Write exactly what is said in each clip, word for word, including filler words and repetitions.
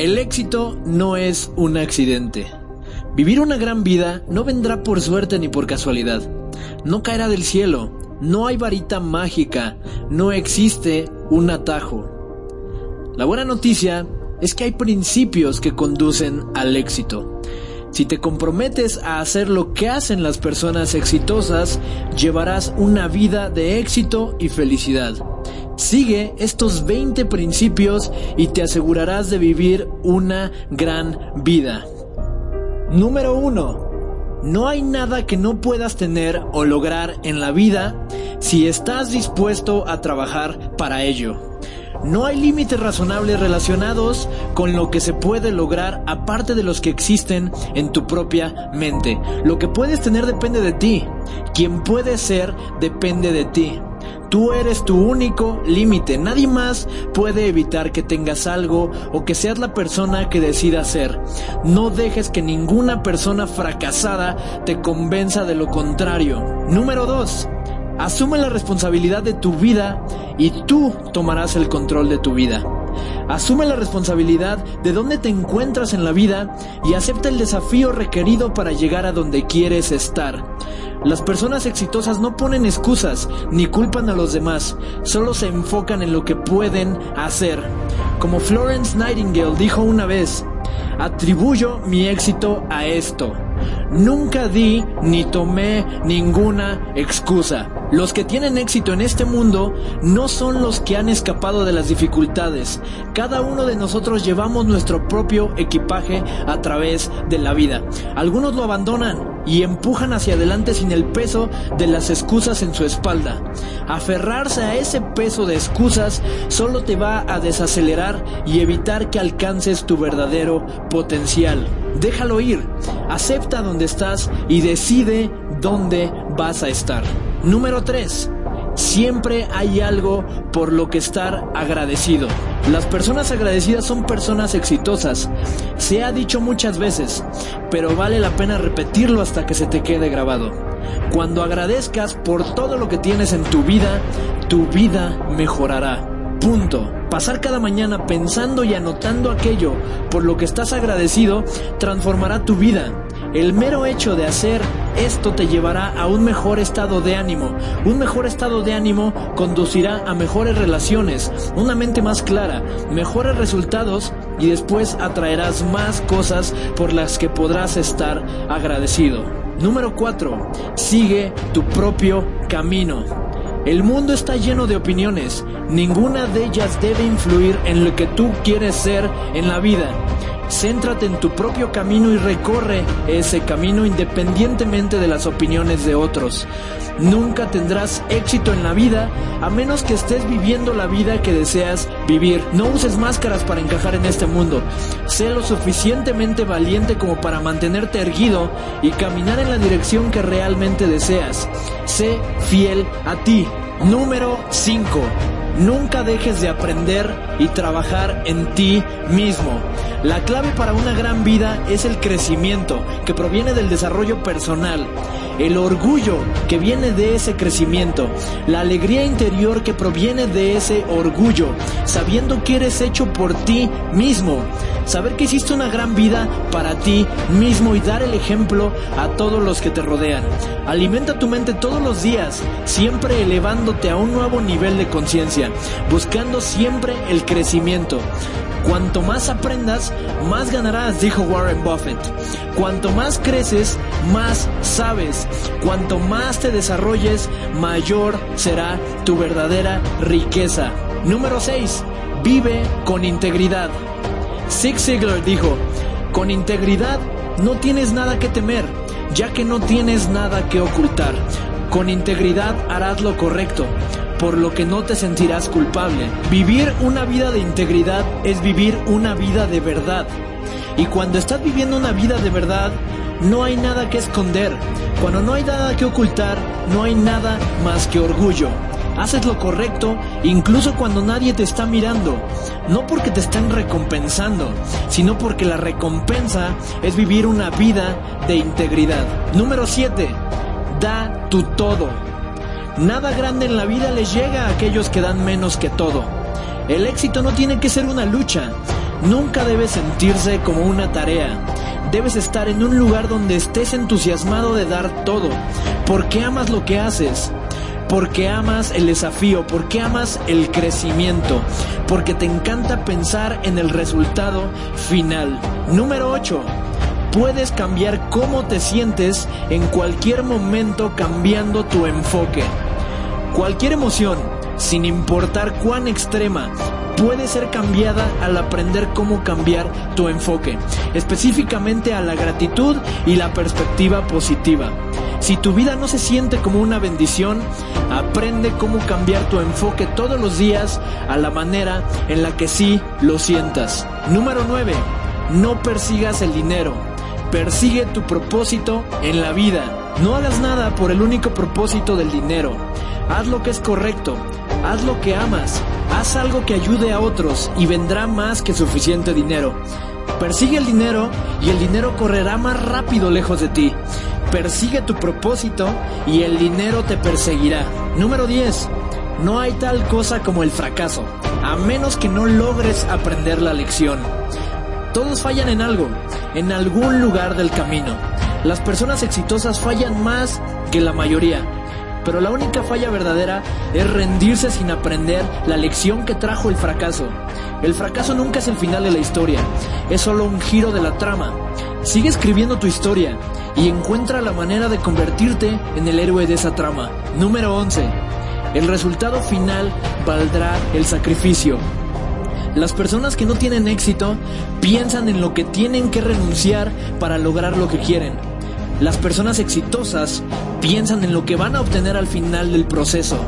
El éxito no es un accidente. Vivir una gran vida no vendrá por suerte ni por casualidad. No caerá del cielo. No hay varita mágica. No existe un atajo. La buena noticia es que hay principios que conducen al éxito. Si te comprometes a hacer lo que hacen las personas exitosas, llevarás una vida de éxito y felicidad. Sigue estos veinte principios y te asegurarás de vivir una gran vida. Número uno. No hay nada que no puedas tener o lograr en la vida si estás dispuesto a trabajar para ello. No hay límites razonables relacionados con lo que se puede lograr aparte de los que existen en tu propia mente. Lo que puedes tener depende de ti. Quien puedes ser depende de ti. Tú eres tu único límite. Nadie más puede evitar que tengas algo o que seas la persona que decidas ser. No dejes que ninguna persona fracasada te convenza de lo contrario. Número dos. Asume la responsabilidad de tu vida y tú tomarás el control de tu vida. Asume la responsabilidad de dónde te encuentras en la vida y acepta el desafío requerido para llegar a donde quieres estar. Las personas exitosas no ponen excusas ni culpan a los demás, solo se enfocan en lo que pueden hacer. Como Florence Nightingale dijo una vez, atribuyo mi éxito a esto. Nunca di ni tomé ninguna excusa. Los que tienen éxito en este mundo no son los que han escapado de las dificultades. Cada uno de nosotros llevamos nuestro propio equipaje a través de la vida. Algunos lo abandonan y empujan hacia adelante sin el peso de las excusas en su espalda. Aferrarse a ese peso de excusas solo te va a desacelerar y evitar que alcances tu verdadero potencial. Déjalo ir, acepta dónde estás y decide dónde vas a estar. Número tres. Siempre hay algo por lo que estar agradecido. Las personas agradecidas son personas exitosas. Se ha dicho muchas veces, pero vale la pena repetirlo hasta que se te quede grabado. Cuando agradezcas por todo lo que tienes en tu vida, tu vida mejorará. Punto. Pasar cada mañana pensando y anotando aquello por lo que estás agradecido transformará tu vida. El mero hecho de hacer esto te llevará a un mejor estado de ánimo. Un mejor estado de ánimo conducirá a mejores relaciones, una mente más clara, mejores resultados y después atraerás más cosas por las que podrás estar agradecido. Número cuatro. Sigue tu propio camino. El mundo está lleno de opiniones, ninguna de ellas debe influir en lo que tú quieres ser en la vida. Céntrate en tu propio camino y recorre ese camino independientemente de las opiniones de otros. Nunca tendrás éxito en la vida a menos que estés viviendo la vida que deseas vivir. No uses máscaras para encajar en este mundo. Sé lo suficientemente valiente como para mantenerte erguido y caminar en la dirección que realmente deseas. Sé fiel a ti. Número cinco. Nunca dejes de aprender y trabajar en ti mismo. La clave para una gran vida es el crecimiento, que proviene del desarrollo personal, el orgullo que viene de ese crecimiento, la alegría interior que proviene de ese orgullo, sabiendo que eres hecho por ti mismo, saber que hiciste una gran vida para ti mismo y dar el ejemplo a todos los que te rodean. Alimenta tu mente todos los días, siempre elevándote a un nuevo nivel de conciencia, buscando siempre el crecimiento. Cuanto más aprendas, más ganarás, dijo Warren Buffett. Cuanto más creces, más sabes. Cuanto más te desarrolles, mayor será tu verdadera riqueza. Número seis. Vive con integridad. Zig Ziglar dijo, con integridad no tienes nada que temer, ya que no tienes nada que ocultar. Con integridad harás lo correcto, por lo que no te sentirás culpable. Vivir una vida de integridad es vivir una vida de verdad. Y cuando estás viviendo una vida de verdad, no hay nada que esconder. Cuando no hay nada que ocultar, no hay nada más que orgullo. Haces lo correcto incluso cuando nadie te está mirando. No porque te están recompensando, sino porque la recompensa es vivir una vida de integridad. Número siete. Da tu todo. Nada grande en la vida les llega a aquellos que dan menos que todo. El éxito no tiene que ser una lucha. Nunca debes sentirse como una tarea. Debes estar en un lugar donde estés entusiasmado de dar todo, porque amas lo que haces, porque amas el desafío, porque amas el crecimiento, porque te encanta pensar en el resultado final. Número ocho. Puedes cambiar cómo te sientes en cualquier momento cambiando tu enfoque. Cualquier emoción, sin importar cuán extrema, puede ser cambiada al aprender cómo cambiar tu enfoque, específicamente a la gratitud y la perspectiva positiva. Si tu vida no se siente como una bendición, aprende cómo cambiar tu enfoque todos los días a la manera en la que sí lo sientas. Número nueve. No persigas el dinero. Persigue tu propósito en la vida. No hagas nada por el único propósito del dinero. Haz lo que es correcto, haz lo que amas, haz algo que ayude a otros y vendrá más que suficiente dinero. Persigue el dinero y el dinero correrá más rápido lejos de ti. Persigue tu propósito y el dinero te perseguirá. Número diez. No hay tal cosa como el fracaso, a menos que no logres aprender la lección. Todos fallan en algo, en algún lugar del camino. Las personas exitosas fallan más que la mayoría. Pero la única falla verdadera es rendirse sin aprender la lección que trajo el fracaso. El fracaso nunca es el final de la historia, es solo un giro de la trama. Sigue escribiendo tu historia y encuentra la manera de convertirte en el héroe de esa trama. Número once. El resultado final valdrá el sacrificio. Las personas que no tienen éxito piensan en lo que tienen que renunciar para lograr lo que quieren. Las personas exitosas piensan en lo que van a obtener al final del proceso.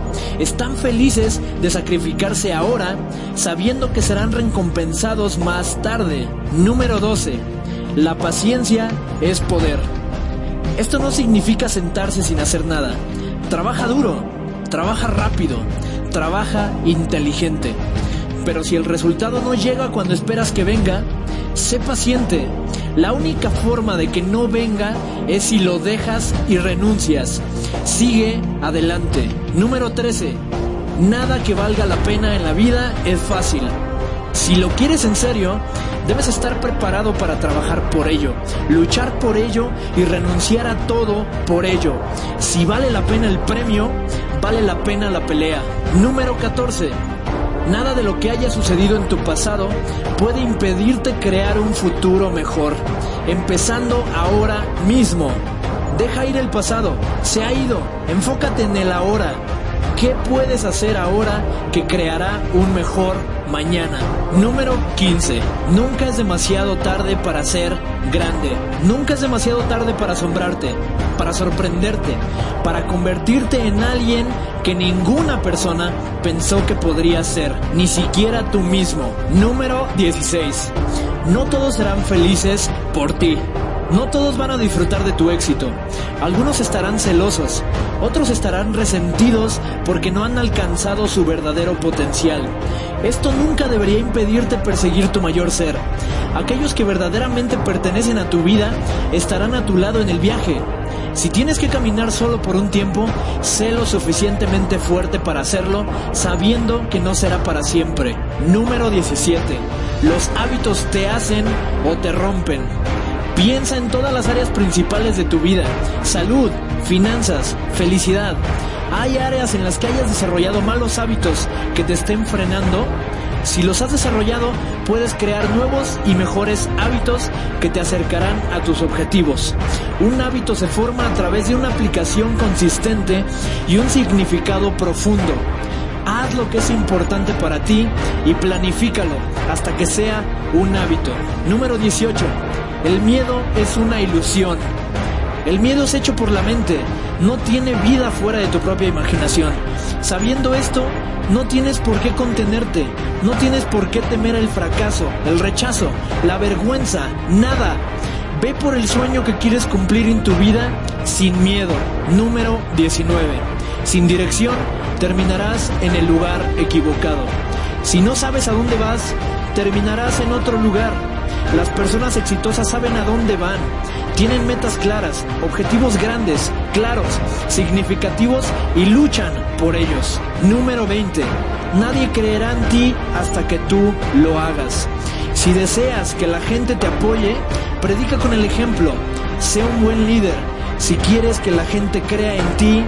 Están felices de sacrificarse ahora, sabiendo que serán recompensados más tarde. Número doce. La paciencia es poder. Esto no significa sentarse sin hacer nada. Trabaja duro, trabaja rápido, trabaja inteligente. Pero si el resultado no llega cuando esperas que venga, sé paciente. La única forma de que no venga es si lo dejas y renuncias. Sigue adelante. Número trece. Nada que valga la pena en la vida es fácil. Si lo quieres en serio, debes estar preparado para trabajar por ello, luchar por ello y renunciar a todo por ello. Si vale la pena el premio, vale la pena la pelea. Número catorce. Nada de lo que haya sucedido en tu pasado puede impedirte crear un futuro mejor, empezando ahora mismo. Deja ir el pasado, se ha ido, enfócate en el ahora. ¿Qué puedes hacer ahora que creará un mejor mañana? Número quince. Nunca es demasiado tarde para ser grande. Nunca es demasiado tarde para asombrarte, para sorprenderte, para convertirte en alguien que ninguna persona pensó que podría ser, ni siquiera tú mismo. Número dieciséis. No todos serán felices por ti. No todos van a disfrutar de tu éxito. Algunos estarán celosos, otros estarán resentidos porque no han alcanzado su verdadero potencial. Esto nunca debería impedirte perseguir tu mayor ser. Aquellos que verdaderamente pertenecen a tu vida estarán a tu lado en el viaje. Si tienes que caminar solo por un tiempo, sé lo suficientemente fuerte para hacerlo, sabiendo que no será para siempre. Número diecisiete. Los hábitos te hacen o te rompen. Piensa en todas las áreas principales de tu vida: salud, finanzas, felicidad. ¿Hay áreas en las que hayas desarrollado malos hábitos que te estén frenando? Si los has desarrollado, puedes crear nuevos y mejores hábitos que te acercarán a tus objetivos. Un hábito se forma a través de una aplicación consistente y un significado profundo. Haz lo que es importante para ti y planifícalo hasta que sea un hábito. Número dieciocho. El miedo es una ilusión. El miedo es hecho por la mente, no tiene vida fuera de tu propia imaginación. Sabiendo esto, no tienes por qué contenerte, no tienes por qué temer el fracaso, el rechazo, la vergüenza, nada. Ve por el sueño que quieres cumplir en tu vida sin miedo. Número diecinueve. Sin dirección, terminarás en el lugar equivocado. Si no sabes a dónde vas, terminarás en otro lugar. Las personas exitosas saben a dónde van. Tienen metas claras, objetivos grandes, claros, significativos y luchan por ellos. Número veinte. Nadie creerá en ti hasta que tú lo hagas. Si deseas que la gente te apoye, predica con el ejemplo, sé un buen líder. Si quieres que la gente crea en ti,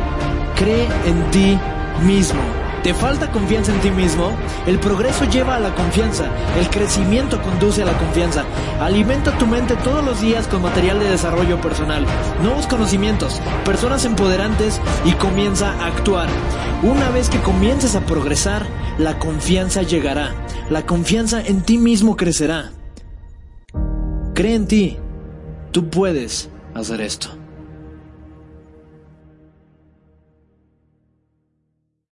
cree en ti mismo. ¿Te falta confianza en ti mismo? El progreso lleva a la confianza, el crecimiento conduce a la confianza. Alimenta tu mente todos los días con material de desarrollo personal, nuevos conocimientos, personas empoderantes y comienza a actuar. Una vez que comiences a progresar, la confianza llegará, la confianza en ti mismo crecerá. Cree en ti, tú puedes hacer esto.